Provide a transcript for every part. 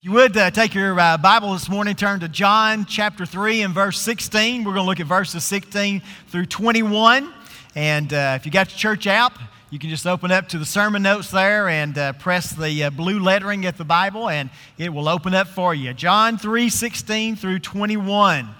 You would take your Bible this morning, turn to John chapter 3 and verse 16. We're going to look at verses 16 through 21. And if you got your church app, you can just open up to the sermon notes there and press the blue lettering at the Bible, and it will open up for you. John 3, 16 through 21. Now,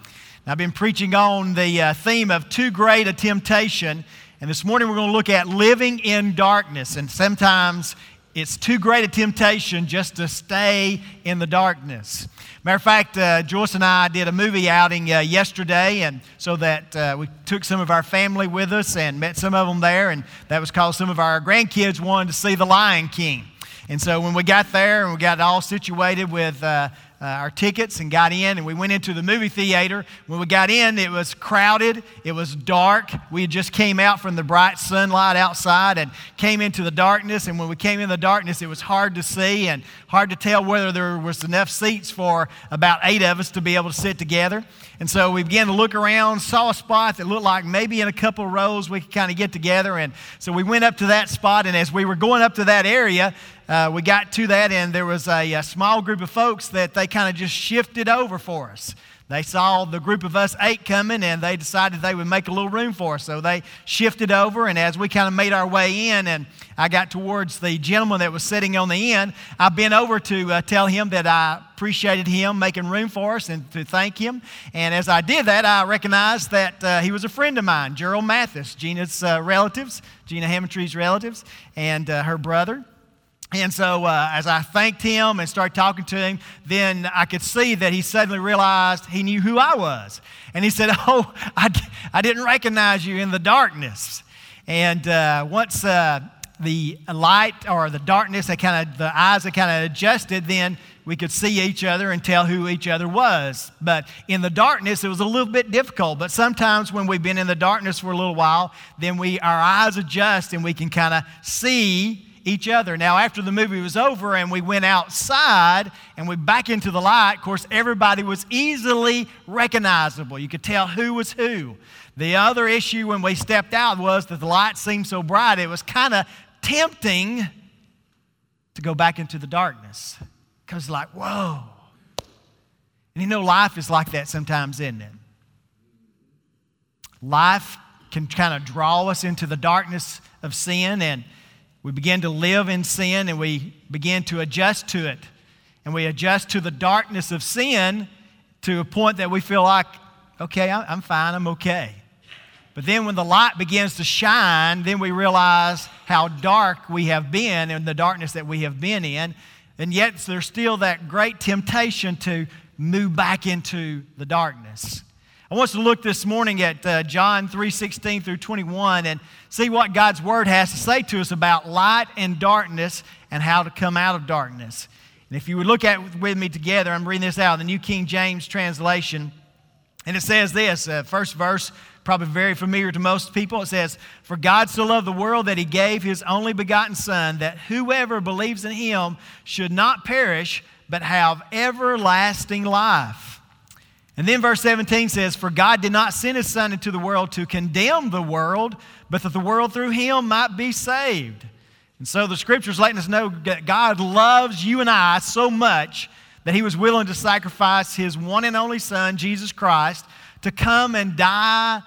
I've been preaching on the theme of too great a temptation, and this morning we're going to look at living in darkness. And sometimes it's too great a temptation just to stay in the darkness. Matter of fact, Joyce and I did a movie outing yesterday, and so that we took some of our family with us and met some of them there, and that was because some of our grandkids wanted to see the Lion King. And so when we got there and we got all situated with our tickets and got in, and we went into the movie theater. When we got in, it was crowded. It was dark. We just came out from the bright sunlight outside and came into the darkness. And when we came in the darkness, it was hard to see and hard to tell whether there was enough seats for about 8 of us to be able to sit together. And so we began to look around, saw a spot that looked like maybe in a couple of rows we could kind of get together. And so we went up to that spot, and as we were going up to that area, we got to that, and there was a small group of folks that they kind of just shifted over for us. They saw the group of us 8 coming, and they decided they would make a little room for us. So they shifted over, and as we kind of made our way in, and I got towards the gentleman that was sitting on the end, I bent over to tell him that I appreciated him making room for us and to thank him. And as I did that, I recognized that he was a friend of mine, Gerald Mathis, Gina's relatives, Gina Hammondtree's relatives, and her brother. And so as I thanked him and started talking to him, then I could see that he suddenly realized he knew who I was. And he said, "Oh, I didn't recognize you in the darkness." And once the light or the darkness, the eyes had kind of adjusted, then we could see each other and tell who each other was. But in the darkness, it was a little bit difficult. But sometimes when we've been in the darkness for a little while, then our eyes adjust and we can kind of see each other. Now, after the movie was over and we went outside and we back into the light, of course, everybody was easily recognizable. You could tell who was who. The other issue when we stepped out was that the light seemed so bright, it was kind of tempting to go back into the darkness because, like, whoa. And life is like that sometimes, isn't it? Life can kind of draw us into the darkness of sin, and we begin to live in sin, and we begin to adjust to it. And we adjust to the darkness of sin to a point that we feel like, okay, I'm fine, I'm okay. But then when the light begins to shine, then we realize how dark we have been and the darkness that we have been in. And yet there's still that great temptation to move back into the darkness. I want us to look this morning at John 3:16 through 21 and see what God's Word has to say to us about light and darkness and how to come out of darkness. And if you would look at it with me together, I'm reading this out of the New King James translation. And it says this, first verse, probably very familiar to most people. It says, "For God so loved the world that He gave His only begotten Son, that whoever believes in Him should not perish, but have everlasting life." And then verse 17 says, "For God did not send His Son into the world to condemn the world, but that the world through Him might be saved." And so the Scripture's letting us know that God loves you and I so much that He was willing to sacrifice His one and only Son, Jesus Christ, to come and die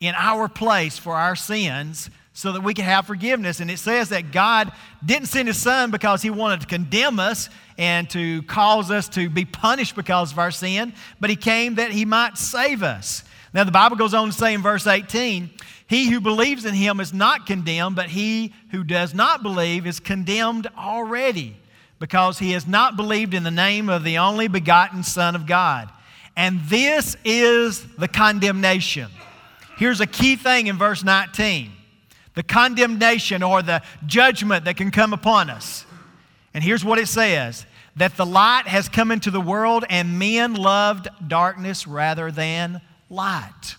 in our place for our sins so that we could have forgiveness. And it says that God didn't send His Son because He wanted to condemn us and to cause us to be punished because of our sin, but He came that He might save us. Now, the Bible goes on to say in verse 18, "He who believes in Him is not condemned, but he who does not believe is condemned already, because he has not believed in the name of the only begotten Son of God. And this is the condemnation." Here's a key thing in verse 19, the condemnation or the judgment that can come upon us. And here's what it says, "That the light has come into the world, and men loved darkness rather than light."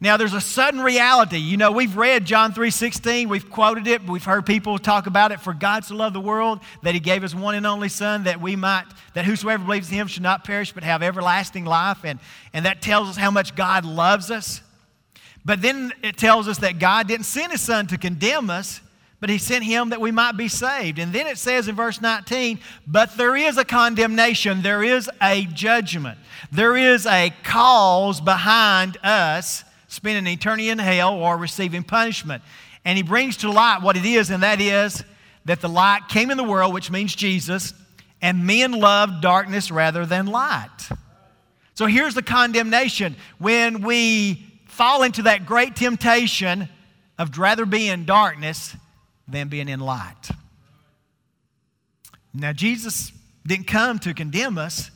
Now, there's a sudden reality. We've read John 3:16. We've quoted it. We've heard people talk about it. "For God so loved the world that He gave His one and only Son, that whosoever believes in Him should not perish but have everlasting life." And that tells us how much God loves us. But then it tells us that God didn't send His Son to condemn us, but he sent him that we might be saved. And then it says in verse 19, but there is a condemnation, there is a judgment, there is a cause behind us spending eternity in hell or receiving punishment. And he brings to light what it is, and that is that the light came in the world, which means Jesus, and men loved darkness rather than light. So here's the condemnation. When we fall into that great temptation of rather be in darkness than being in light. Now, Jesus didn't come to condemn us,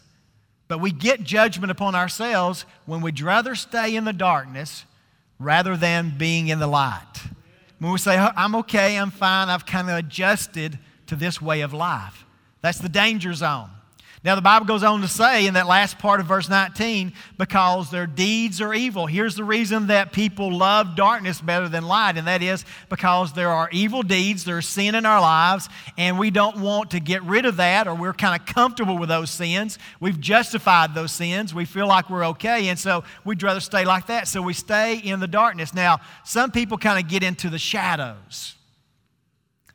but we get judgment upon ourselves when we'd rather stay in the darkness rather than being in the light. When we say, I'm okay, I'm fine, I've kind of adjusted to this way of life. That's the danger zone. Now, the Bible goes on to say in that last part of verse 19, because their deeds are evil. Here's the reason that people love darkness better than light, and that is because there are evil deeds, there's sin in our lives, and we don't want to get rid of that, or we're kind of comfortable with those sins. We've justified those sins. We feel like we're okay, and so we'd rather stay like that. So we stay in the darkness. Now, some people kind of get into the shadows.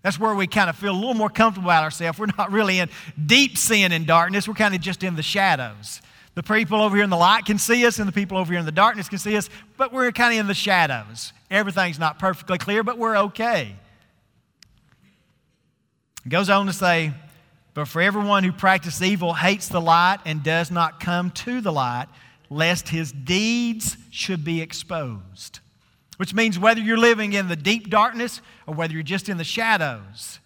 That's where we kind of feel a little more comfortable about ourselves. We're not really in deep sin and darkness. We're kind of just in the shadows. The people over here in the light can see us, and the people over here in the darkness can see us, but we're kind of in the shadows. Everything's not perfectly clear, but we're okay. It goes on to say, but for everyone who practices evil hates the light and does not come to the light, lest his deeds should be exposed. Which means whether you're living in the deep darkness or whether you're just in the shadows,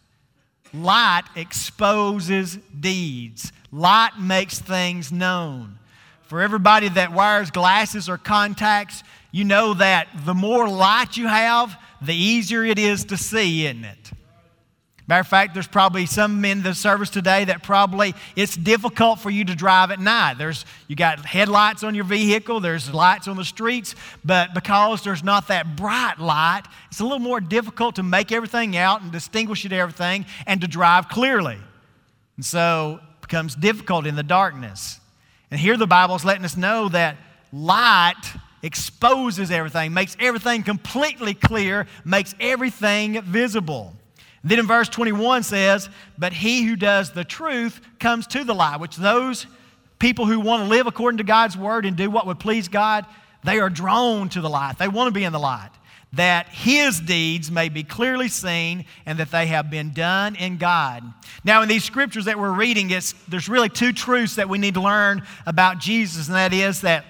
light exposes deeds. Light makes things known. For everybody that wears glasses or contacts, you know that the more light you have, the easier it is to see, isn't it? Matter of fact, there's probably some men in the service today that probably it's difficult for you to drive at night. You got headlights on your vehicle, there's lights on the streets, but because there's not that bright light, it's a little more difficult to make everything out and distinguish it everything and to drive clearly. And so it becomes difficult in the darkness. And here the Bible's letting us know that light exposes everything, makes everything completely clear, makes everything visible. Then in verse 21 says, but he who does the truth comes to the light, which those people who want to live according to God's word and do what would please God, they are drawn to the light. They want to be in the light, that his deeds may be clearly seen and that they have been done in God. Now, in these scriptures that we're reading, there's really two truths that we need to learn about Jesus, and that is that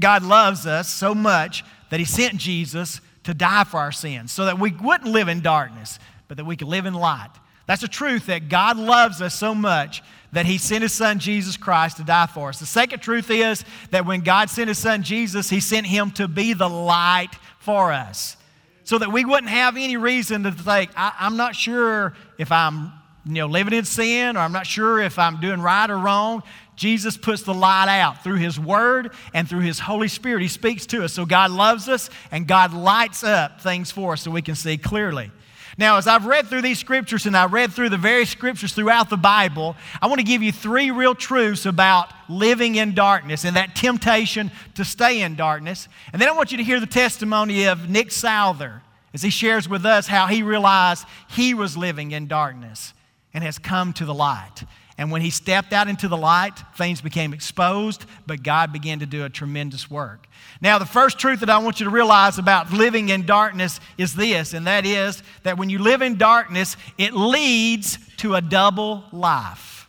God loves us so much that he sent Jesus to die for our sins so that we wouldn't live in darkness, but that we can live in light. That's the truth, that God loves us so much that he sent his son Jesus Christ to die for us. The second truth is that when God sent his son Jesus, he sent him to be the light for us so that we wouldn't have any reason to think, I'm not sure if I'm living in sin, or I'm not sure if I'm doing right or wrong. Jesus puts the light out through his word and through his Holy Spirit. He speaks to us. So God loves us, and God lights up things for us so we can see clearly. Now, as I've read through these scriptures, and I read through the various scriptures throughout the Bible, I want to give you three real truths about living in darkness and that temptation to stay in darkness. And then I want you to hear the testimony of Nick Souther as he shares with us how he realized he was living in darkness and has come to the light. And when he stepped out into the light, things became exposed, but God began to do a tremendous work. Now, the first truth that I want you to realize about living in darkness is this, and that is that when you live in darkness, it leads to a double life.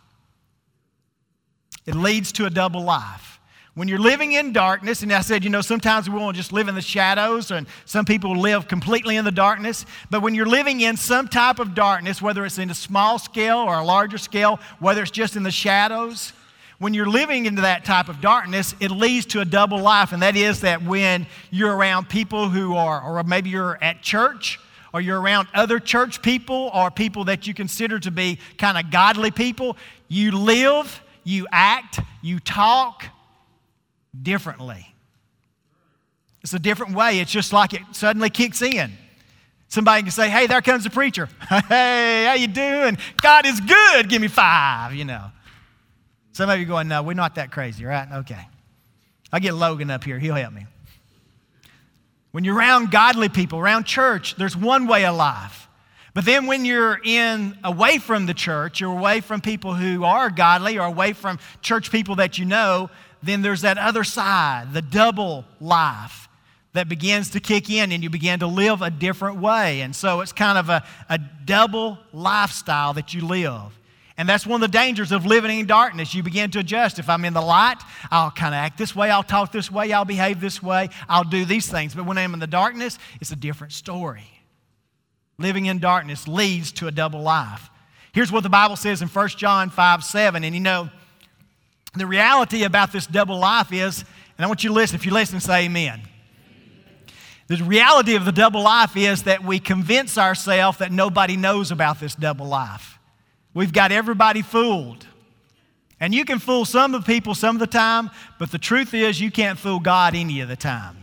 It leads to a double life. When you're living in darkness, and I said, sometimes we want to just live in the shadows, and some people live completely in the darkness, but when you're living in some type of darkness, whether it's in a small scale or a larger scale, whether it's just in the shadows, when you're living into that type of darkness, it leads to a double life, and that is that when you're around people who are, or maybe you're at church, or you're around other church people, or people that you consider to be kind of godly people, you live, you act, you talk differently. It's a different way. It's just like it suddenly kicks in. Somebody can say, hey, there comes the preacher. Hey, how you doing? God is good. Give me five, Some of you are going, no, we're not that crazy, right? Okay. I'll get Logan up here. He'll help me. When you're around godly people, around church, there's one way of life. But then when you're away from the church, you're away from people who are godly or away from church people that you know, then there's that other side, the double life that begins to kick in and you begin to live a different way. And so it's kind of a double lifestyle that you live. And that's one of the dangers of living in darkness. You begin to adjust. If I'm in the light, I'll kind of act this way, I'll talk this way, I'll behave this way, I'll do these things. But when I'm in the darkness, it's a different story. Living in darkness leads to a double life. Here's what the Bible says in 1 John 5:7. And you know, the reality about this double life is, and I want you to listen. If you listen, say amen. The reality of the double life is that we convince ourselves that nobody knows about this double life. We've got everybody fooled. And you can fool some of the people some of the time, but the truth is you can't fool God any of the time.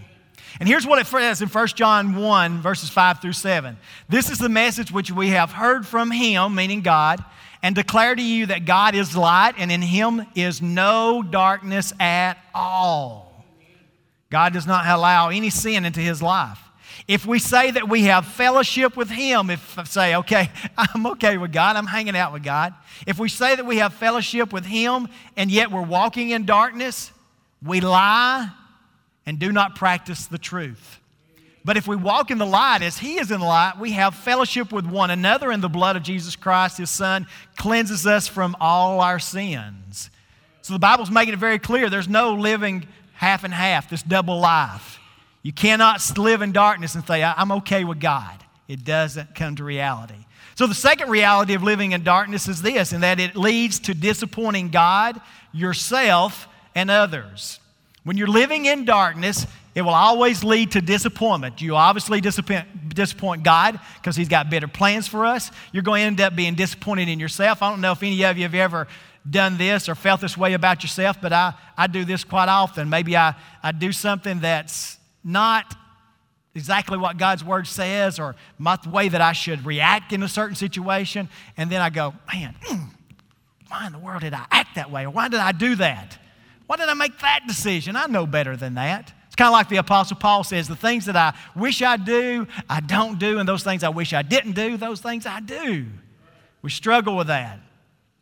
And here's what it says in 1 John 1, verses 5 through 7. This is the message which we have heard from him, meaning God, and declare to you that God is light and in him is no darkness at all. God does not allow any sin into his life. If we say that we have fellowship with him, if I say, okay, I'm okay with God, I'm hanging out with God. If we say that we have fellowship with him and yet we're walking in darkness, we lie and do not practice the truth. But if we walk in the light as he is in the light, we have fellowship with one another, and the blood of Jesus Christ, his son, cleanses us from all our sins. So the Bible's making it very clear. There's no living half and half, this double life. You cannot live in darkness and say, I'm okay with God. It doesn't come to reality. So the second reality of living in darkness is this, in that it leads to disappointing God, yourself, and others. When you're living in darkness, it will always lead to disappointment. You obviously disappoint God because he's got better plans for us. You're going to end up being disappointed in yourself. I don't know if any of you have ever done this or felt this way about yourself, but I do this quite often. Maybe I do something that's not exactly what God's word says or not the way that I should react in a certain situation. And then I go, man, why in the world did I act that way? Or why did I do that? Why did I make that decision? I know better than that. It's kind of like the Apostle Paul says, the things that I wish I do, I don't do, and those things I wish I didn't do, those things I do. We struggle with that.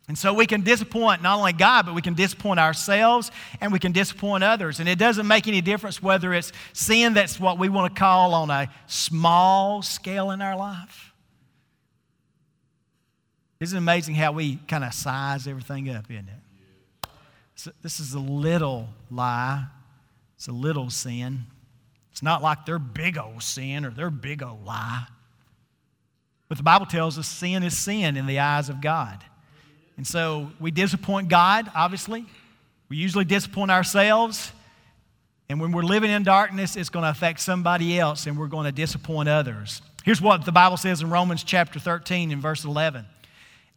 And so we can disappoint not only God, but we can disappoint ourselves and we can disappoint others. And it doesn't make any difference whether it's sin, that's what we want to call on a small scale in our life. Isn't it amazing how we kind of size everything up, isn't it? So this is a little lie. It's a little sin. It's not like their big old sin or their big old lie. But the Bible tells us sin is sin in the eyes of God. And so we disappoint God, obviously. We usually disappoint ourselves. And when we're living in darkness, it's going to affect somebody else, and we're going to disappoint others. Here's what the Bible says in Romans chapter 13 and verse 11.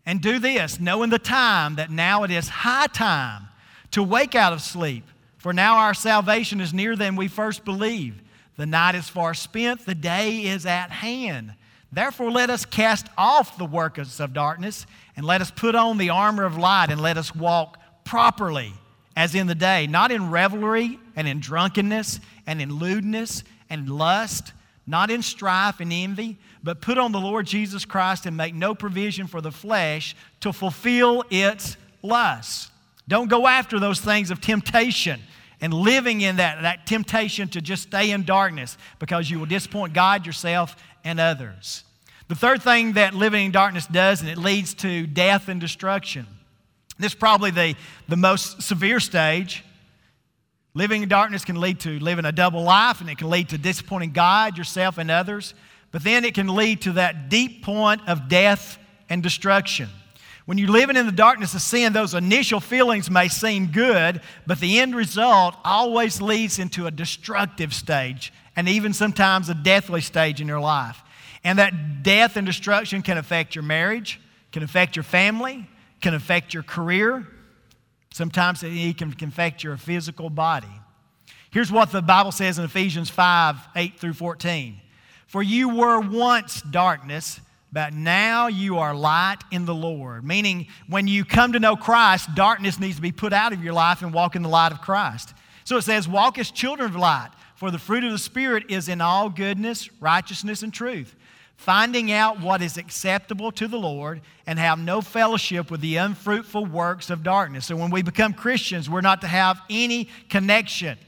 And do this, knowing the time that now it is high time to wake out of sleep, for now our salvation is nearer than we first believed. The night is far spent, the day is at hand. Therefore, let us cast off the works of darkness and let us put on the armor of light and let us walk properly as in the day, not in revelry and in drunkenness and in lewdness and lust, not in strife and envy, but put on the Lord Jesus Christ and make no provision for the flesh to fulfill its lusts. Don't go after those things of temptation and living in that temptation to just stay in darkness, because you will disappoint God, yourself, and others. The third thing that living in darkness does, and it leads to death and destruction. This is probably the most severe stage. Living in darkness can lead to living a double life, and it can lead to disappointing God, yourself, and others. But then it can lead to that deep point of death and destruction. When you're living in the darkness of sin, those initial feelings may seem good, but the end result always leads into a destructive stage, and even sometimes a deathly stage in your life. And that death and destruction can affect your marriage, can affect your family, can affect your career. Sometimes it can affect your physical body. Here's what the Bible says in Ephesians 5, 8 through 14. For you were once darkness, but now you are light in the Lord. Meaning, when you come to know Christ, darkness needs to be put out of your life and walk in the light of Christ. So it says, walk as children of light, for the fruit of the Spirit is in all goodness, righteousness, and truth, finding out what is acceptable to the Lord, and have no fellowship with the unfruitful works of darkness. So when we become Christians, we're not to have any connection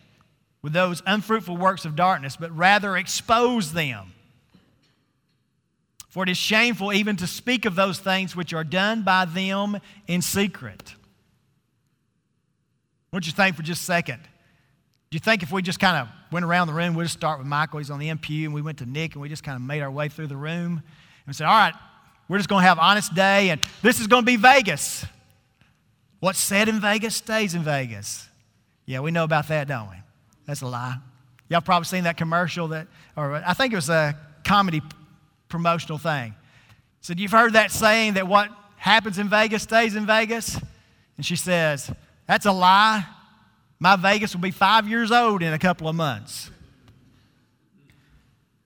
with those unfruitful works of darkness, but rather expose them. For it is shameful even to speak of those things which are done by them in secret. What do you think for just a second? Do you think if we just kind of went around the room, we'll just start with Michael, he's on the MPU, and we went to Nick, and we just kind of made our way through the room and said, all right, we're just going to have an honest day, and this is going to be Vegas. What's said in Vegas stays in Vegas. Yeah, we know about that, don't we? That's a lie. Y'all probably seen that commercial that, or I think it was a comedy promotional thing. Said, you've heard that saying that what happens in Vegas stays in Vegas? And she says, that's a lie. My Vegas will be 5 years old in a couple of months.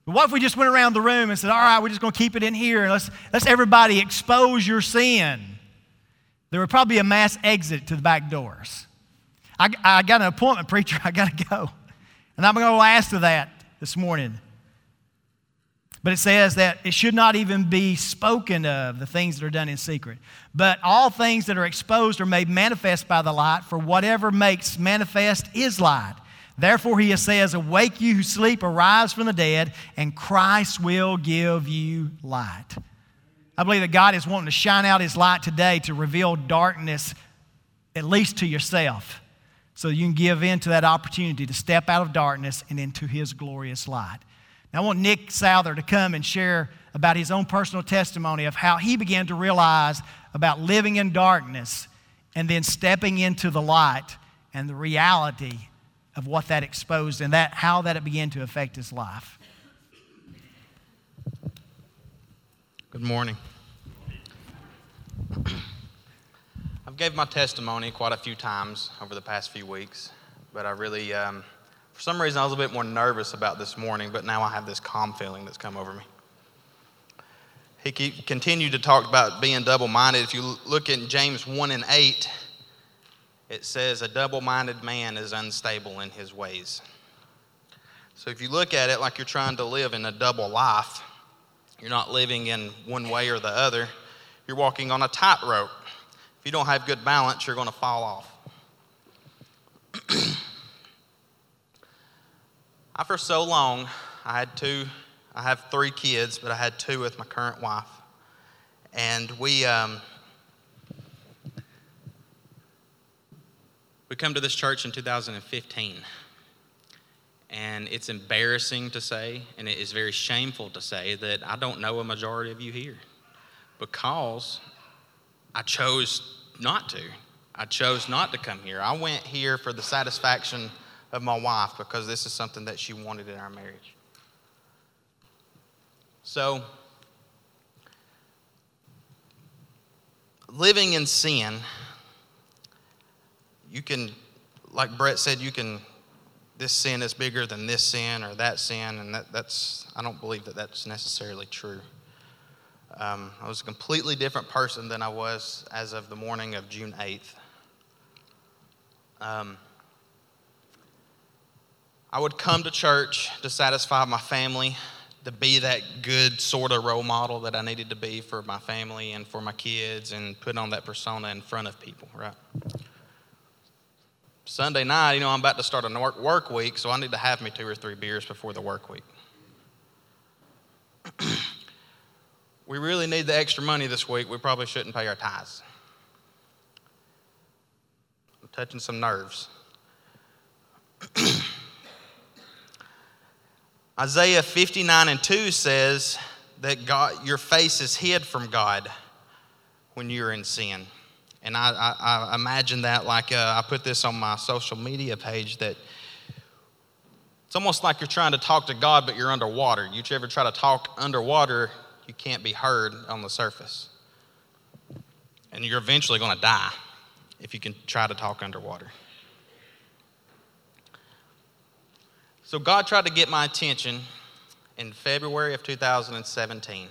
But what if we just went around the room and said, all right, we're just going to keep it in here, and let's everybody expose your sin. There would probably be a mass exit to the back doors. I got an appointment, preacher. I got to go. And I'm going to ask to that this morning. But it says that it should not even be spoken of, the things that are done in secret. But all things that are exposed are made manifest by the light, for whatever makes manifest is light. Therefore he says, awake you who sleep, arise from the dead, and Christ will give you light. I believe that God is wanting to shine out his light today to reveal darkness, at least to yourself, so you can give in to that opportunity to step out of darkness and into his glorious light. Now, I want Nick Souther to come and share about his own personal testimony of how he began to realize about living in darkness and then stepping into the light and the reality of what that exposed and that how that it began to affect his life. Good morning. I've gave my testimony quite a few times over the past few weeks, but I really... For some reason, I was a bit more nervous about this morning, but now I have this calm feeling that's come over me. He continued to talk about being double-minded. If you look in James 1:8, it says, a double-minded man is unstable in his ways. So if you look at it like you're trying to live in a double life, you're not living in one way or the other. You're walking on a tightrope. If you don't have good balance, you're going to fall off. For so long, I have three kids, but I had two with my current wife. And we come to this church in 2015. And it's embarrassing to say, and it is very shameful to say, that I don't know a majority of you here, because I chose not to. I chose not to come here. I went here for the satisfaction of my wife, because this is something that she wanted in our marriage. So, living in sin, you can, like Brett said, you can, this sin is bigger than this sin or that sin, and that's, I don't believe that that's necessarily true. I was a completely different person than I was as of the morning of June 8th. I would come to church to satisfy my family, to be that good sort of role model that I needed to be for my family and for my kids, and put on that persona in front of people, right? Sunday night, you know, I'm about to start a work week, so I need to have me 2 or 3 beers before the work week. We really need the extra money this week. We probably shouldn't pay our tithes. I'm touching some nerves. Isaiah 59:2 says that God, your face is hid from God when you're in sin. And I imagine that like I put this on my social media page, that it's almost like you're trying to talk to God, but you're underwater. You ever try to talk underwater, you can't be heard on the surface. And you're eventually going to die if you can try to talk underwater. So God tried to get my attention in February of 2017.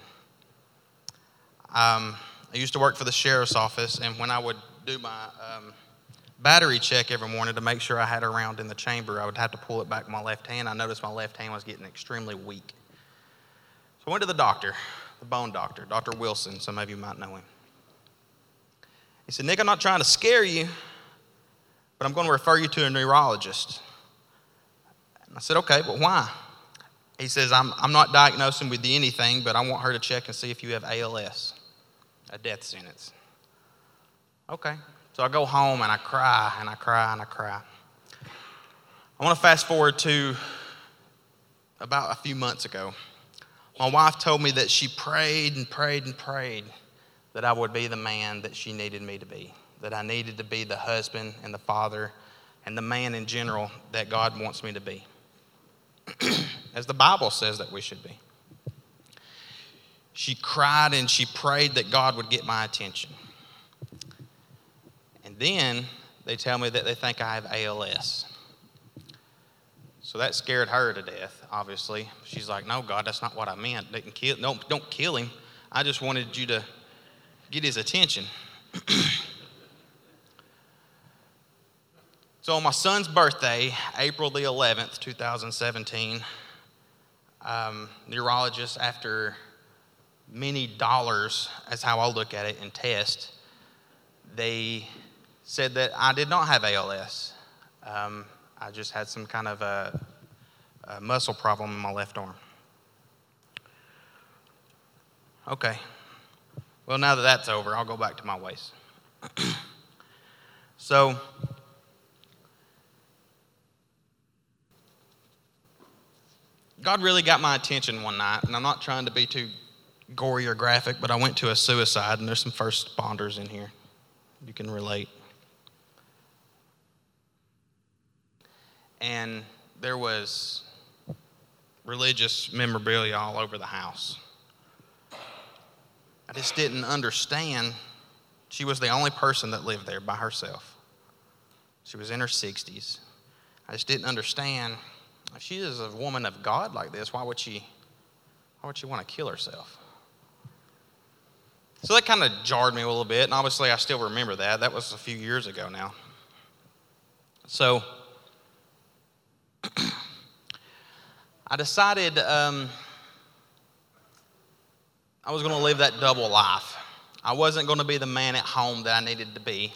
I used to work for the sheriff's office, and when I would do my battery check every morning to make sure I had a round in the chamber, I would have to pull it back with my left hand. I noticed my left hand was getting extremely weak. So I went to the doctor, the bone doctor, Dr. Wilson. Some of you might know him. He said, Nick, I'm not trying to scare you, but I'm going to refer you to a neurologist. And I said, okay, but why? He says, I'm not diagnosing with anything, but I want her to check and see if you have ALS, a death sentence. Okay. So I go home and I cry and I cry and I cry. I want to fast forward to about a few months ago. My wife told me that she prayed and prayed and prayed that I would be the man that she needed me to be, that I needed to be the husband and the father and the man in general that God wants me to be, as the Bible says that we should be. She cried and she prayed that God would get my attention. And then they tell me that they think I have ALS. So that scared her to death, obviously. She's like, no, God, that's not what I meant. Don't kill him. I just wanted you to get his attention. So on my son's birthday, April the 11th, 2017, neurologists, after many dollars, that's how I look at it, and tests, they said that I did not have ALS. I just had some kind of a muscle problem in my left arm. Okay. Well, now that that's over, I'll go back to my ways. So, God really got my attention one night, and I'm not trying to be too gory or graphic, but I went to a suicide, and there's some first responders in here. You can relate. And there was religious memorabilia all over the house. I just didn't understand. She was the only person that lived there by herself. She was in her 60s. I just didn't understand. If she is a woman of God like this, why would she want to kill herself? So that kind of jarred me a little bit, and obviously I still remember that. That was a few years ago now. So I decided I was going to live that double life. I wasn't going to be the man at home that I needed to be.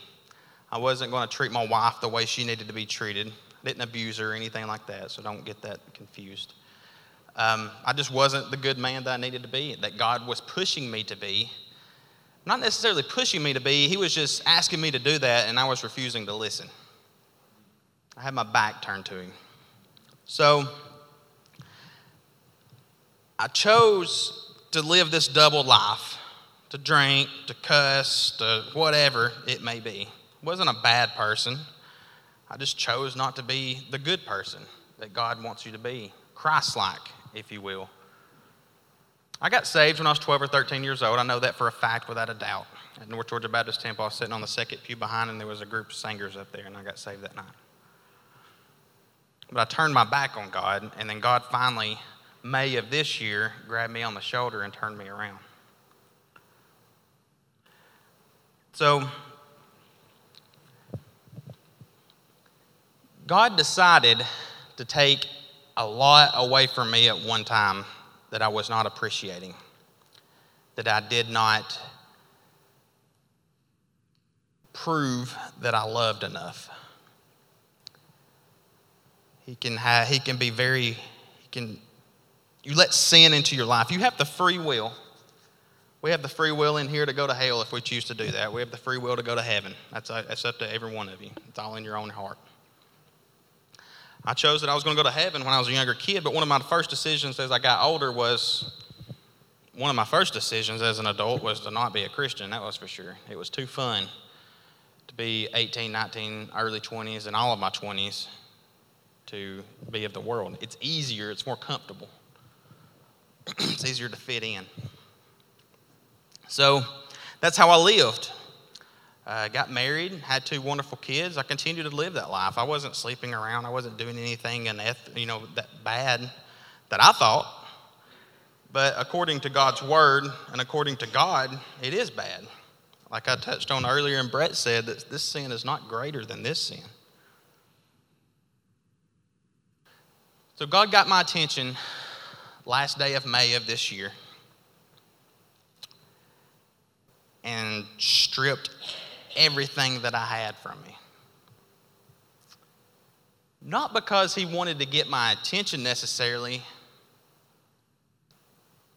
I wasn't going to treat my wife the way she needed to be treated. Didn't abuse her or anything like that, so don't get that confused. I just wasn't the good man that I needed to be, that God was pushing me to be. Not necessarily pushing me to be, he was just asking me to do that, and I was refusing to listen. I had my back turned to him. So I chose to live this double life, to drink, to cuss, to whatever it may be. I wasn't a bad person. I just chose not to be the good person that God wants you to be, Christ-like, if you will. I got saved when I was 12 or 13 years old. I know that for a fact without a doubt. At North Georgia Baptist Temple, I was sitting on the second pew behind, and there was a group of singers up there, and I got saved that night. But I turned my back on God, and then God finally, May of this year, grabbed me on the shoulder and turned me around. So God decided to take a lot away from me at one time that I was not appreciating, that I did not prove that I loved enough. You let sin into your life. You have the free will. We have the free will in here to go to hell if we choose to do that. We have the free will to go to heaven. That's up to every one of you. It's all in your own heart. I chose that I was going to go to heaven when I was a younger kid, but one of my first decisions as I got older was, one of my first decisions as an adult was to not be a Christian, that was for sure. It was too fun to be 18, 19, early 20s, and all of my 20s to be of the world. It's easier, it's more comfortable. It's easier to fit in. So that's how I lived. Got married, had two wonderful kids. I continued to live that life. I wasn't sleeping around. I wasn't doing anything that bad that I thought. But according to God's word and according to God, it is bad. Like I touched on earlier, and Brett said that this sin is not greater than this sin. So God got my attention last day of May of this year, and stripped everything that I had from me. Not because he wanted to get my attention necessarily.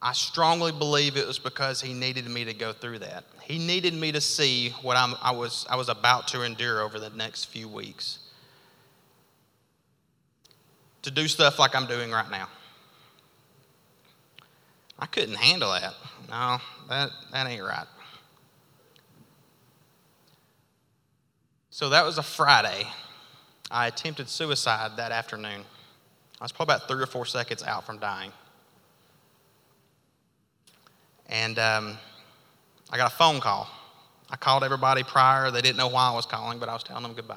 I strongly believe it was because he needed me to go through that. He needed me to see what I was about to endure over the next few weeks. To do stuff like I'm doing right now. I couldn't handle that. No, that ain't right. So that was a Friday. I attempted suicide that afternoon. I was probably about 3 or 4 seconds out from dying. And I got a phone call. I called everybody prior. They didn't know why I was calling, but I was telling them goodbye.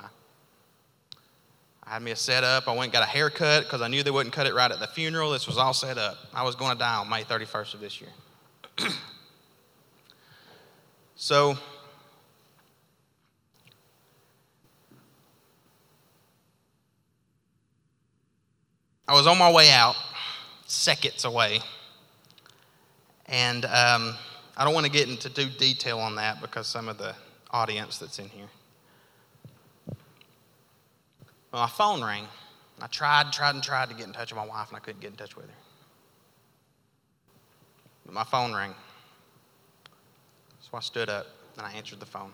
I had me a set up. I went and got a haircut because I knew they wouldn't cut it right at the funeral. This was all set up. I was going to die on May 31st of this year. So I was on my way out, seconds away. And I don't want to get into due detail on that because some of the audience that's in here. Well, my phone rang. I tried to get in touch with my wife, and I couldn't get in touch with her. But my phone rang. So I stood up, and I answered the phone.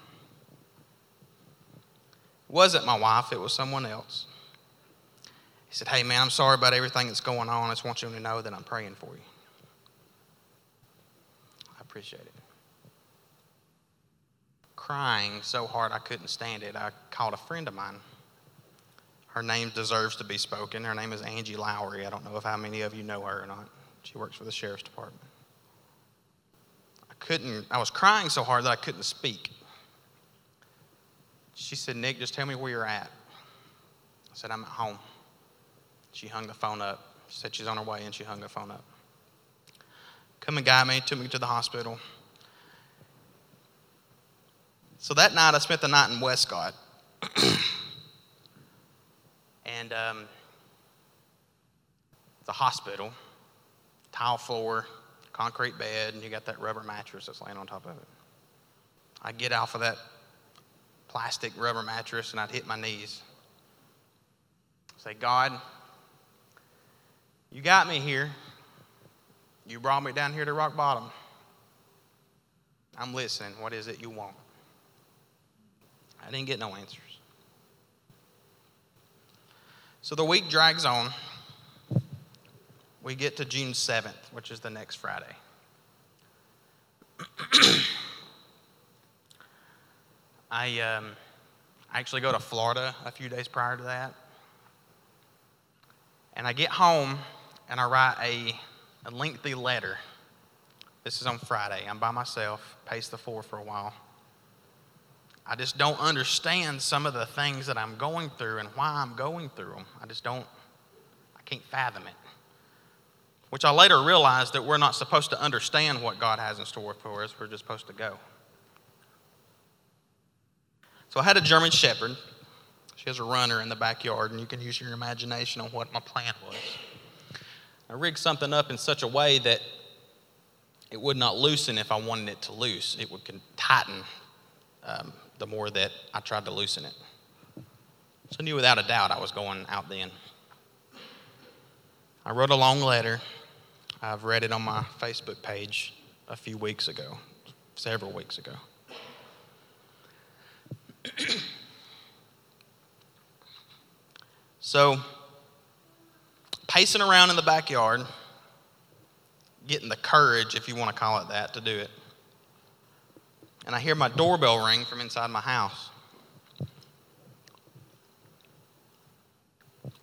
It wasn't my wife. It was someone else. He said, "Hey, man, I'm sorry about everything that's going on. I just want you to know that I'm praying for you." Appreciate it. Crying so hard I couldn't stand it, I called a friend of mine. Her name deserves to be spoken. Her name is Angie Lowry. I don't know if how many of you know her or not. She works for the sheriff's department. I was crying so hard that I couldn't speak. She said, "Nick, just tell me where you're at." I said, "I'm at home." She hung the phone up. She said she's on her way, and she hung the phone up. Come and guide me, took me to the hospital. So that night, I spent the night in Westcott. And the hospital, tile floor, concrete bed, and you got that rubber mattress that's laying on top of it. I'd get off of that plastic rubber mattress, and I'd hit my knees. Say, "God, you got me here. You brought me down here to rock bottom. I'm listening. What is it you want?" I didn't get no answers. So the week drags on. We get to June 7th, which is the next Friday. I actually go to Florida a few days prior to that. And I get home and I write a lengthy letter. This is on Friday. I'm by myself, pace the floor for a while. I just don't understand some of the things that I'm going through and why I'm going through them. I can't fathom it. Which I later realized that we're not supposed to understand what God has in store for us. We're just supposed to go. So I had a German Shepherd. She has a runner in the backyard, and you can use your imagination on what my plan was. I rigged something up in such a way that it would not loosen if I wanted it to loose. It would tighten the more that I tried to loosen it. So I knew without a doubt I was going out then. I wrote a long letter. I've read it on my Facebook page a few weeks ago, several weeks ago. So, pacing around in the backyard, getting the courage, if you want to call it that, to do it. And I hear my doorbell ring from inside my house.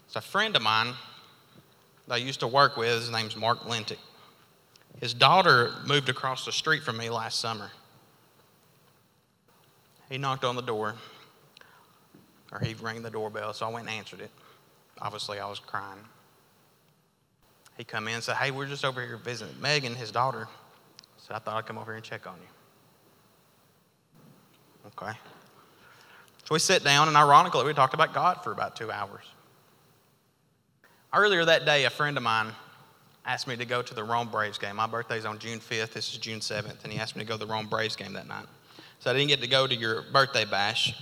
It's a friend of mine that I used to work with. His name's Mark Lintick. His daughter moved across the street from me last summer. He knocked on the door, or he rang the doorbell, so I went and answered it. Obviously, I was crying. He come in and said, "Hey, we're just over here visiting Megan," his daughter. So I thought I'd come over here and check on you. Okay. So we sat down, and ironically, we talked about God for about 2 hours. Earlier that day, a friend of mine asked me to go to the Rome Braves game. My birthday's on June 5th. This is June 7th. And he asked me to go to the Rome Braves game that night. So I didn't get to go to your birthday bash.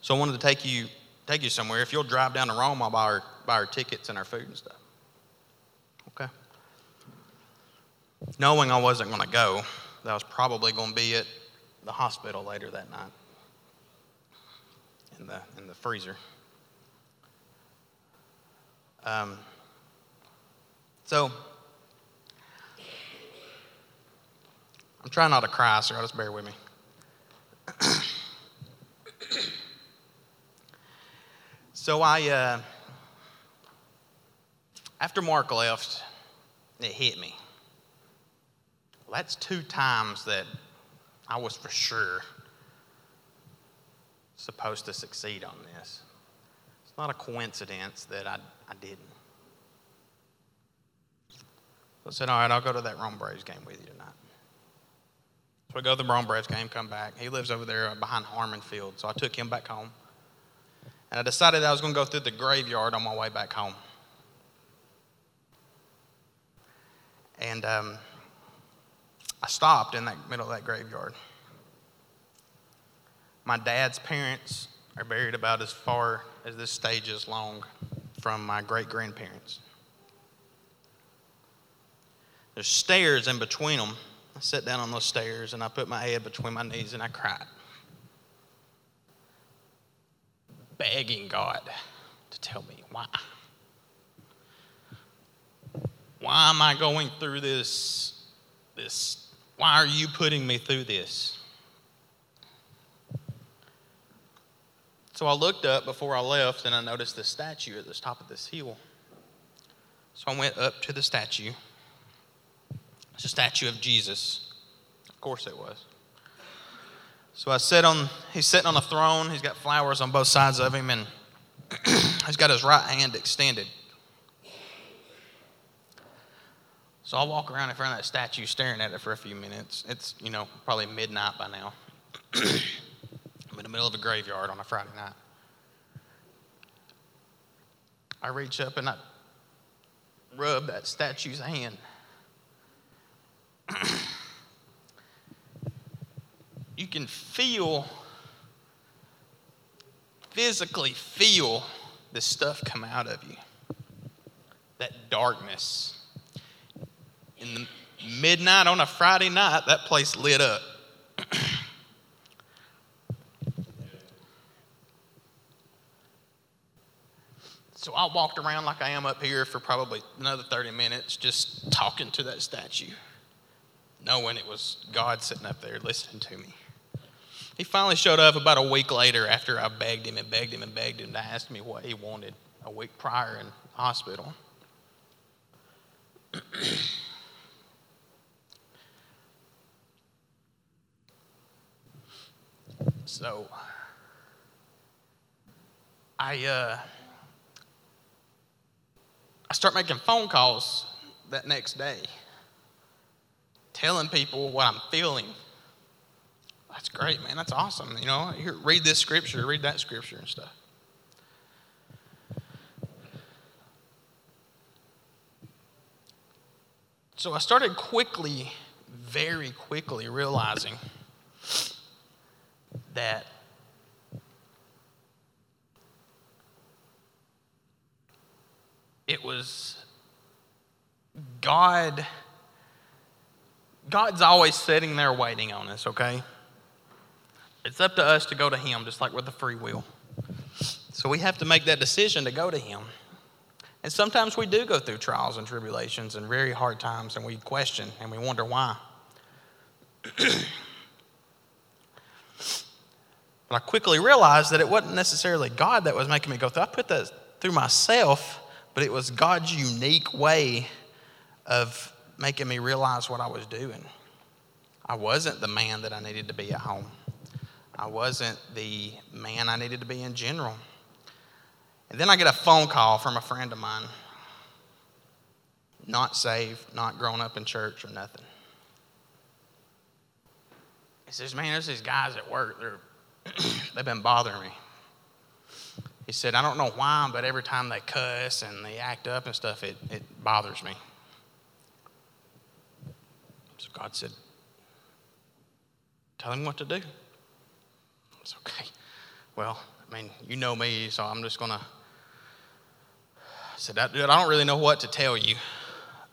So I wanted to take you somewhere. If you'll drive down to Rome, I'll buy our tickets and our food and stuff. Okay. Knowing I wasn't going to go, that I was probably going to be at the hospital later that night in the freezer. So I'm trying not to cry, so just bear with me. So I after Mark left, it hit me. Well, that's two times that I was for sure supposed to succeed on this. It's not a coincidence that I didn't. So I said, all right, I'll go to that Rome Braves game with you tonight. So I go to the Rome Braves game, come back. He lives over there behind Harmon Field, so I took him back home. And I decided I was going to go through the graveyard on my way back home. And I stopped in that middle of that graveyard. My dad's parents are buried about as far as this stage is long from my great-grandparents. There's stairs in between them. I sat down on those stairs, and I put my head between my knees, and I cried, begging God to tell me why. Why am I going through this? Why are you putting me through this? So I looked up before I left, and I noticed this statue at the top of this hill. So I went up to the statue. It's a statue of Jesus. Of course it was. So he's sitting on a throne. He's got flowers on both sides of him, and he's got his right hand extended. So I walk around in front of that statue, staring at it for a few minutes. It's, probably midnight by now. I'm in the middle of a graveyard on a Friday night. I reach up and I rub that statue's hand. You can physically feel the stuff come out of you. That darkness. In the midnight on a Friday night, that place lit up. So I walked around like I am up here for probably another 30 minutes just talking to that statue, knowing it was God sitting up there listening to me. He finally showed up about a week later after I begged him and begged him and begged him to ask me what he wanted a week prior in the hospital. So I start making phone calls that next day, telling people what I'm feeling. That's great, man. That's awesome. Here, read this scripture, read that scripture and stuff. So I started quickly, very quickly realizing that it was God. God's always sitting there waiting on us, okay? It's up to us to go to Him, just like with the free will. So we have to make that decision to go to Him. And sometimes we do go through trials and tribulations and very hard times, and we question and we wonder why. But I quickly realized that it wasn't necessarily God that was making me go through. I put that through myself, but it was God's unique way of making me realize what I was doing. I wasn't the man that I needed to be at home. I wasn't the man I needed to be in general. And then I get a phone call from a friend of mine. Not saved, not grown up in church or nothing. He says, man, there's these guys at work. They've been bothering me. He said, I don't know why, but every time they cuss and they act up and stuff, it bothers me. So God said, tell him what to do. It's okay. Well, I mean, you know me, so I'm just going to. I said, I don't really know what to tell you.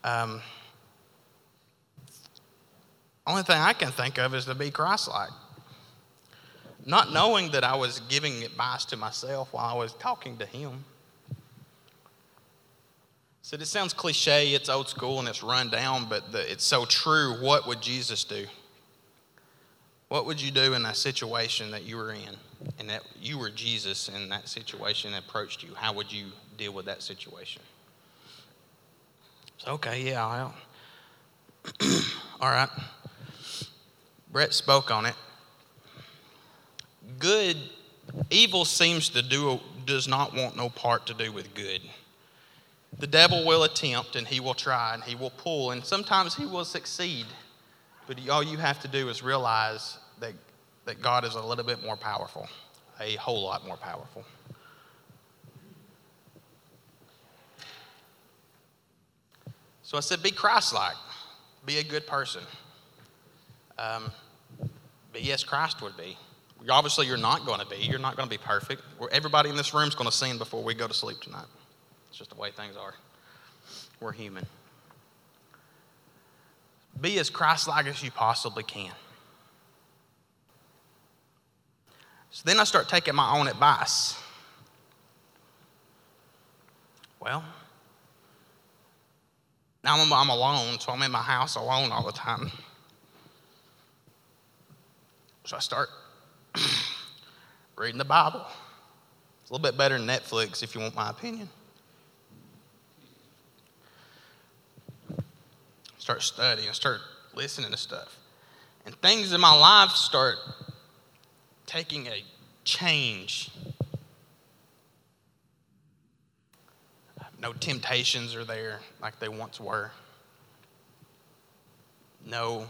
Only thing I can think of is to be Christ-like. Not knowing that I was giving advice to myself while I was talking to him. Said, it sounds cliche, it's old school, and it's run down, but it's so true. What would Jesus do? What would you do in a situation that you were in, and that you were Jesus in that situation that approached you? How would you deal with that situation? So, okay, yeah, I'll all right. Brett spoke on it. Good, evil does not want no part to do with good. The devil will attempt, and he will try, and he will pull, and sometimes he will succeed. But all you have to do is realize that God is a little bit more powerful, a whole lot more powerful. So I said, be Christ-like. Be a good person. But yes, Christ would be. Obviously, you're not going to be. You're not going to be perfect. Everybody in this room is going to sin before we go to sleep tonight. It's just the way things are. We're human. Be as Christ-like as you possibly can. So then I start taking my own advice. Well, now I'm alone, so I'm in my house alone all the time. So I start reading the Bible. It's a little bit better than Netflix, if you want my opinion. Start studying, start listening to stuff. And things in my life start taking a change. No temptations are there like they once were. No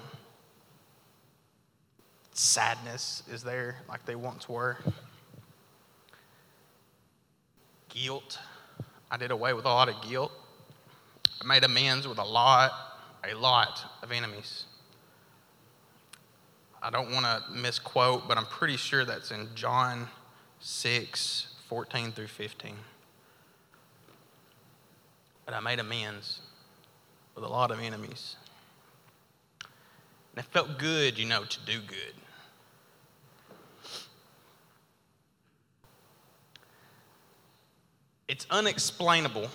sadness is there like they once were. Guilt. I did away with a lot of guilt. I made amends with a lot of enemies. I don't want to misquote, but I'm pretty sure that's in John 6:14 through 15. But I made amends with a lot of enemies. And it felt good, to do good. It's unexplainable,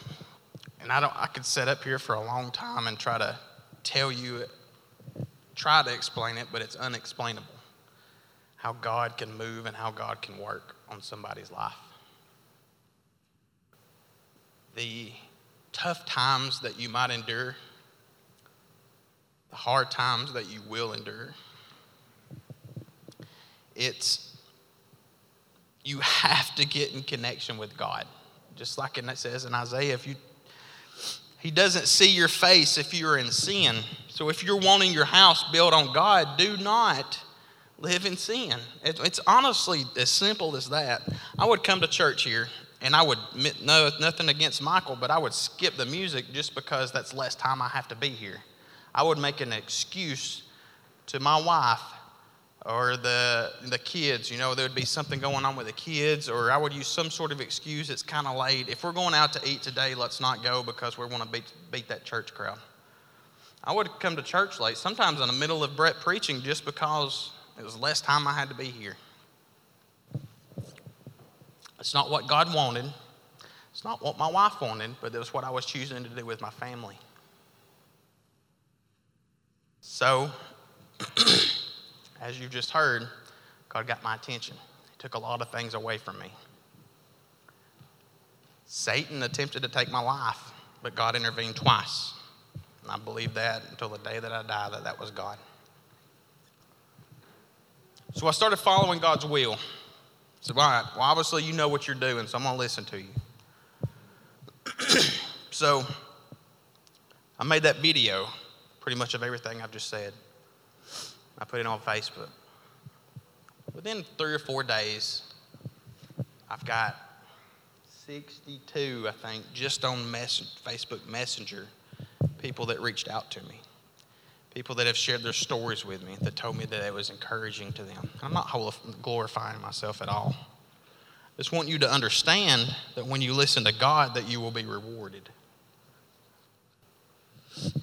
and I could sit up here for a long time and try to explain it, but it's unexplainable how God can move and how God can work on somebody's life. The tough times that you might endure, the hard times that you will endure, you have to get in connection with God. Just like it says in Isaiah, He doesn't see your face if you're in sin. So if you're wanting your house built on God, do not live in sin. It's honestly as simple as that. I would come to church here, and I would, no, nothing against Michael, but I would skip the music just because that's less time I have to be here. I would make an excuse to my wife or the kids. There would be something going on with the kids, or I would use some sort of excuse. It's kind of late. If we're going out to eat today, let's not go because we want to beat that church crowd. I would come to church late, sometimes in the middle of Brett preaching, just because it was less time I had to be here. It's not what God wanted. It's not what my wife wanted, but it was what I was choosing to do with my family. So, as you just heard, God got my attention. He took a lot of things away from me. Satan attempted to take my life, but God intervened twice. And I believe that until the day that I die, that was God. So I started following God's will. I said, all right, well, obviously you know what you're doing, so I'm going to listen to you. So I made that video pretty much of everything I've just said. I put it on Facebook. Within 3 or 4 days, I've got 62, I think, just on Facebook Messenger, people that reached out to me, people that have shared their stories with me, that told me that it was encouraging to them. I'm not glorifying myself at all. I just want you to understand that when you listen to God, that you will be rewarded. If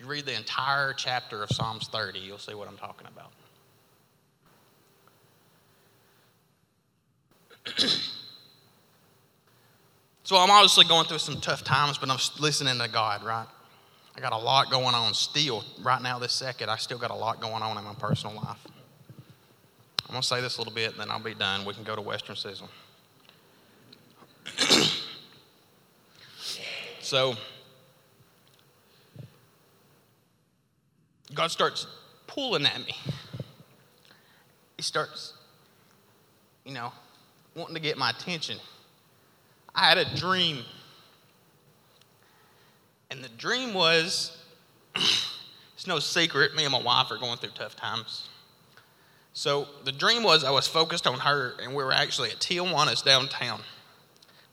you read the entire chapter of Psalms 30, you'll see what I'm talking about. So I'm obviously going through some tough times, but I'm listening to God, right? I got a lot going on still. Right now, this second, I still got a lot going on in my personal life. I'm going to say this a little bit, and then I'll be done. We can go to Western Sizzle. So, God starts pulling at me. He starts, wanting to get my attention. I had a dream. And the dream was, it's no secret, me and my wife are going through tough times. So the dream was I was focused on her, and we were actually at Tijuana's downtown.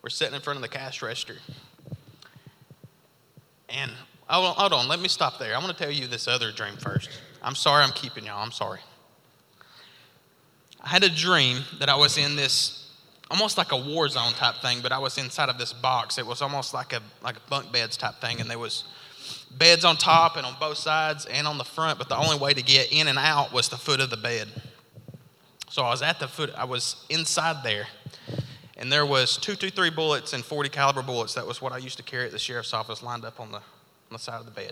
We're sitting in front of the cash register. And, hold on, let me stop there. I want to tell you this other dream first. I'm sorry I'm keeping y'all, I'm sorry. I had a dream that I was in this almost like a war zone type thing, but I was inside of this box. It was almost like a bunk beds type thing, and there was beds on top and on both sides and on the front, but the only way to get in and out was the foot of the bed. So I was at the foot, I was inside there, and there was 223 bullets and 40 caliber bullets. That was what I used to carry at the sheriff's office, lined up on the side of the bed.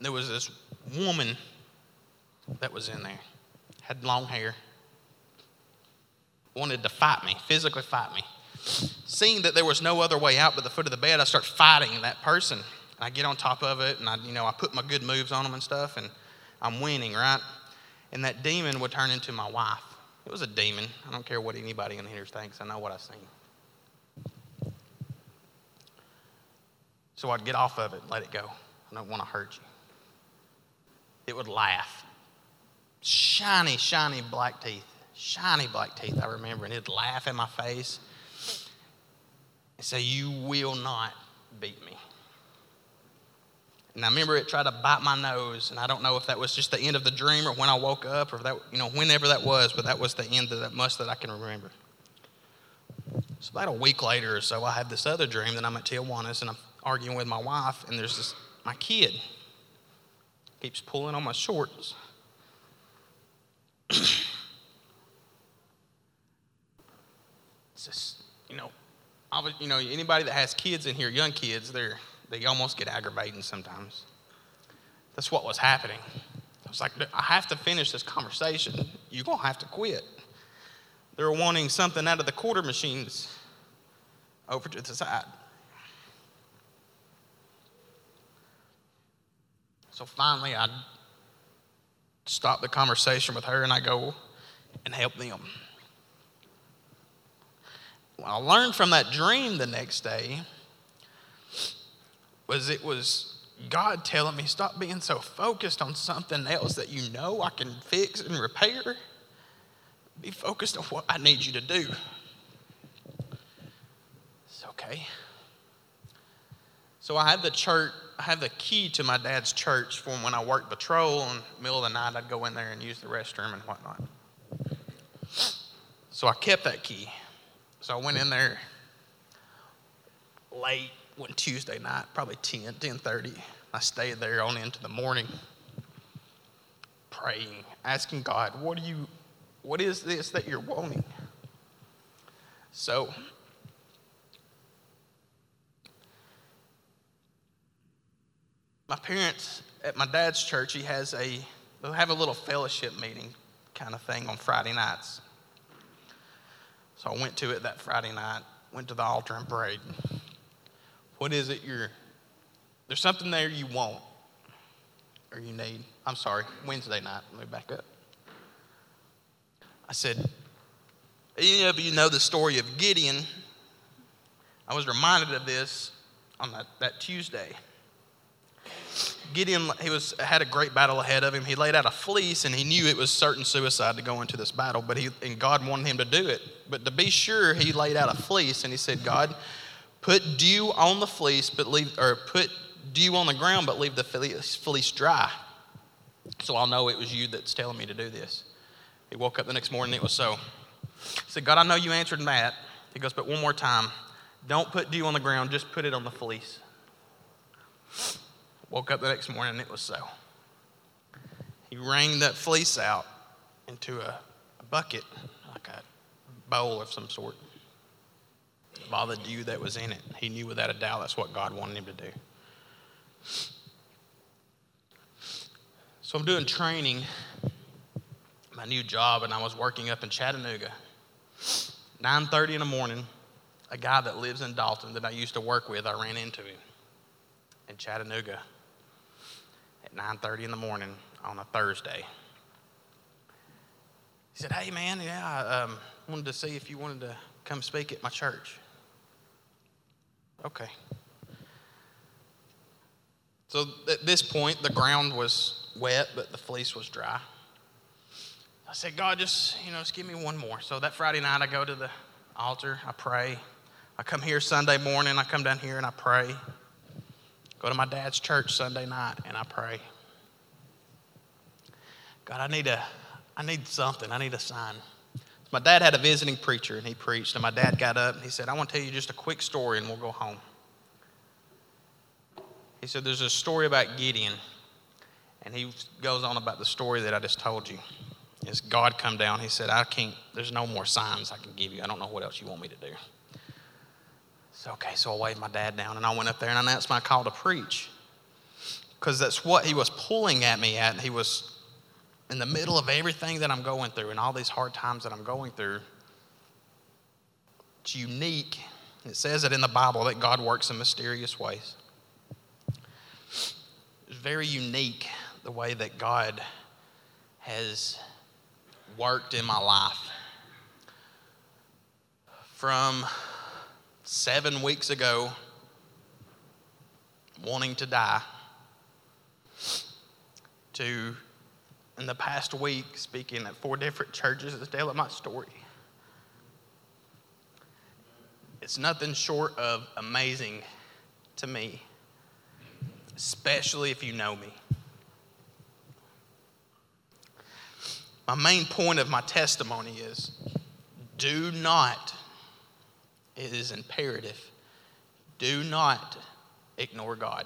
There was this woman that was in there, had long hair, wanted to fight me, physically fight me. Seeing that there was no other way out but the foot of the bed, I start fighting that person. And I get on top of it, and I put my good moves on them and stuff, and I'm winning, right? And that demon would turn into my wife. It was a demon. I don't care what anybody in here thinks. I know what I've seen. So I'd get off of it and let it go. I don't want to hurt you. It would laugh. Shiny, shiny black teeth. Shiny black teeth, I remember. And it'd laugh in my face and say, "You will not beat me." And I remember it tried to bite my nose. And I don't know if that was just the end of the dream or when I woke up or that, whenever that was. But that was the end of that much that I can remember. So about a week later or so, I have this other dream that I'm at Tijuana's and I'm arguing with my wife. And there's this, my kid keeps pulling on my shorts. It's just, anybody that has kids in here, young kids, they almost get aggravating sometimes. That's what was happening. I was like, I have to finish this conversation. You're going to have to quit. They're wanting something out of the quarter machines over to the side. So finally, I stop the conversation with her, and I go and help them. What I learned from that dream the next day was it was God telling me, stop being so focused on something else that I can fix and repair. Be focused on what I need you to do. It's okay. So I had the church. I had the key to my dad's church for when I worked patrol. In the middle of the night, I'd go in there and use the restroom and whatnot. So I kept that key. So I went in there late one Tuesday night, probably 10:30. I stayed there on into the morning, praying, asking God, what is this that you're wanting? So my parents at my dad's church, they'll have a little fellowship meeting kind of thing on Friday nights. So I went to it that Friday night, went to the altar and prayed. What is it there's something there you want or you need. I'm sorry, Wednesday night, let me back up. I said, any of you know the story of Gideon? I was reminded of this on that Tuesday. Gideon, had a great battle ahead of him. He laid out a fleece, and he knew it was certain suicide to go into this battle, and God wanted him to do it. But to be sure, he laid out a fleece, and he said, God, put dew on the fleece, put dew on the ground, but leave the fleece dry. So I'll know it was you that's telling me to do this. He woke up the next morning, it was so. He said, God, I know you answered that. He goes, but one more time, don't put dew on the ground, just put it on the fleece. Woke up the next morning, it was so. He wrung that fleece out into a bucket, like a bowl of some sort, of all the dew that was in it. He knew without a doubt that's what God wanted him to do. So I'm doing training, my new job, and I was working up in Chattanooga. 9:30 in the morning, a guy that lives in Dalton that I used to work with, I ran into him in Chattanooga at 9:30 in the morning on a Thursday. He said, hey man, I wanted to see if you wanted to come speak at my church. Okay. So at this point, the ground was wet, but the fleece was dry. I said, God, just give me one more. So that Friday night, I go to the altar, I pray. I come here Sunday morning, I come down here and I pray. Go to my dad's church Sunday night and I pray. God, I need something. I need a sign. So my dad had a visiting preacher and he preached, and my dad got up and he said, I want to tell you just a quick story and we'll go home. He said, there's a story about Gideon, and he goes on about the story that I just told you. As God come down, he said, there's no more signs I can give you. I don't know what else you want me to do. So, okay, so I waved my dad down, and I went up there, and I announced my call to preach, because that's what he was pulling at me at. He was in the middle of everything that I'm going through and all these hard times that I'm going through. It's unique. It says it in the Bible that God works in mysterious ways. It's very unique the way that God has worked in my life. From 7 weeks ago, wanting to die, to in the past week speaking at 4 different churches and telling my story. It's nothing short of amazing to me. Especially if you know me. My main point of my testimony is, it is imperative, do not ignore God.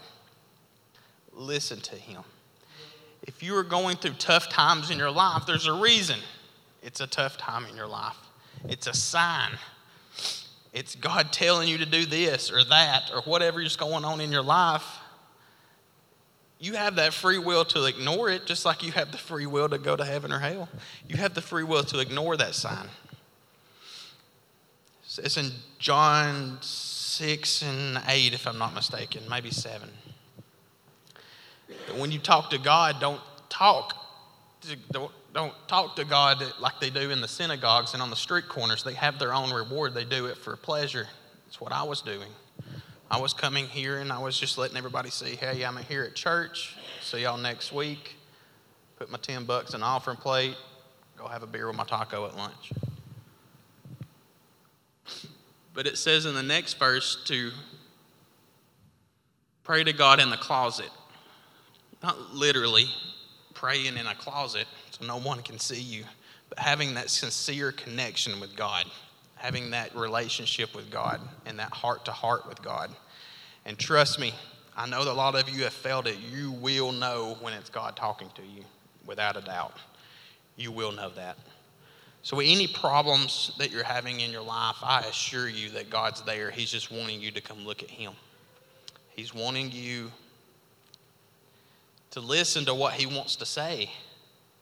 Listen to Him. If you are going through tough times in your life, there's a reason it's a tough time in your life. It's a sign. It's God telling you to do this or that or whatever is going on in your life. You have that free will to ignore it, just like you have the free will to go to heaven or hell. You have the free will to ignore that sign. It's in John 6 and 8, if I'm not mistaken, maybe 7. But when you talk to God, don't talk to God like they do in the synagogues and on the street corners. They have their own reward. They do it for pleasure. That's what I was doing. I was coming here and I was just letting everybody see, hey, I'm here at church. See y'all next week. Put my $10 in the offering plate. Go have a beer with my taco at lunch. But it says in the next verse to pray to God in the closet. Not literally praying in a closet so no one can see you, but having that sincere connection with God. Having that relationship with God and that heart-to-heart with God. And trust me, I know that a lot of you have felt it. You will know when it's God talking to you, without a doubt. You will know that. So any problems that you're having in your life, I assure you that God's there. He's just wanting you to come look at Him. He's wanting you to listen to what He wants to say.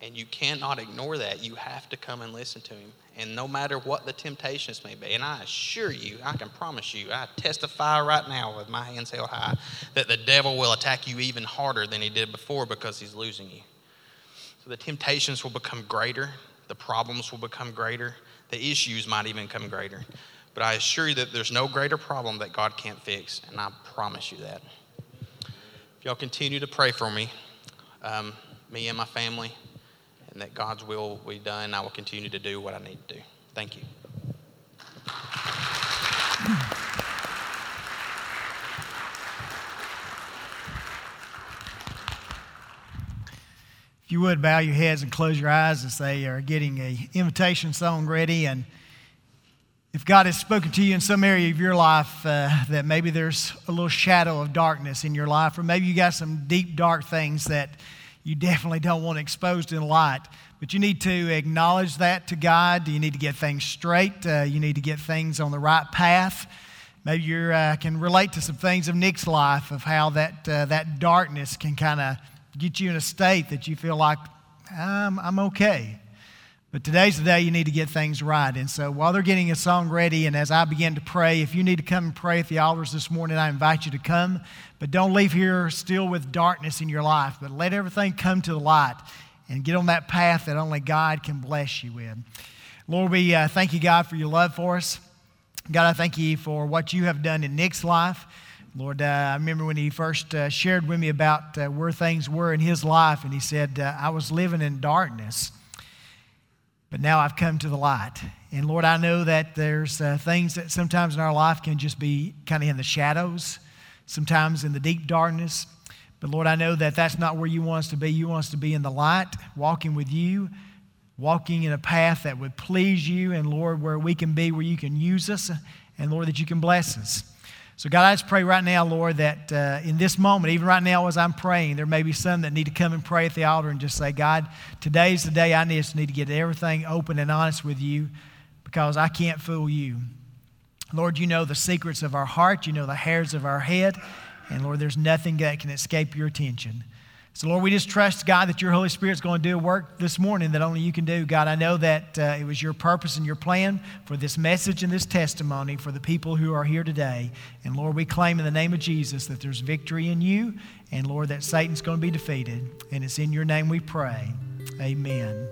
And you cannot ignore that. You have to come and listen to Him. And no matter what the temptations may be, and I assure you, I can promise you, I testify right now with my hands held high that the devil will attack you even harder than he did before because he's losing you. So the temptations will become greater. The problems will become greater. The issues might even become greater. But I assure you that there's no greater problem that God can't fix, and I promise you that. y'all continue to pray for me, me and my family, and that God's will be done. I will continue to do what I need to do. Thank you. If you would, bow your heads and close your eyes as they are getting an invitation song ready. And if God has spoken to you in some area of your life, that maybe there's a little shadow of darkness in your life, or maybe you got some deep, dark things that you definitely don't want exposed in light, but you need to acknowledge that to God. You need to get things straight. You need to get things on the right path. Maybe you can relate to some things of Nick's life, of how that darkness can kind of get you in a state that you feel like, I'm okay. But today's the day you need to get things right. And so while they're getting a song ready and as I begin to pray, if you need to come and pray at the altars this morning, I invite you to come. But don't leave here still with darkness in your life, but let everything come to the light and get on that path that only God can bless you with. Lord, we thank you, God, for your love for us. God, I thank you for what you have done in Nick's life. Lord, I remember when he first shared with me about where things were in his life, and he said, I was living in darkness, but now I've come to the light. And Lord, I know that there's things that sometimes in our life can just be kind of in the shadows, sometimes in the deep darkness. But Lord, I know that that's not where you want us to be. You want us to be in the light, walking with you, walking in a path that would please you, and Lord, where we can be, where you can use us, and Lord, that you can bless us. So God, I just pray right now, Lord, that in this moment, even right now as I'm praying, there may be some that need to come and pray at the altar and just say, God, today's the day I just need to get everything open and honest with you, because I can't fool you. Lord, you know the secrets of our heart. You know the hairs of our head. And Lord, there's nothing that can escape your attention. So Lord, we just trust, God, that your Holy Spirit's going to do a work this morning that only you can do. God, I know that it was your purpose and your plan for this message and this testimony for the people who are here today. And Lord, we claim in the name of Jesus that there's victory in you, and Lord, that Satan's going to be defeated. And it's in your name we pray. Amen.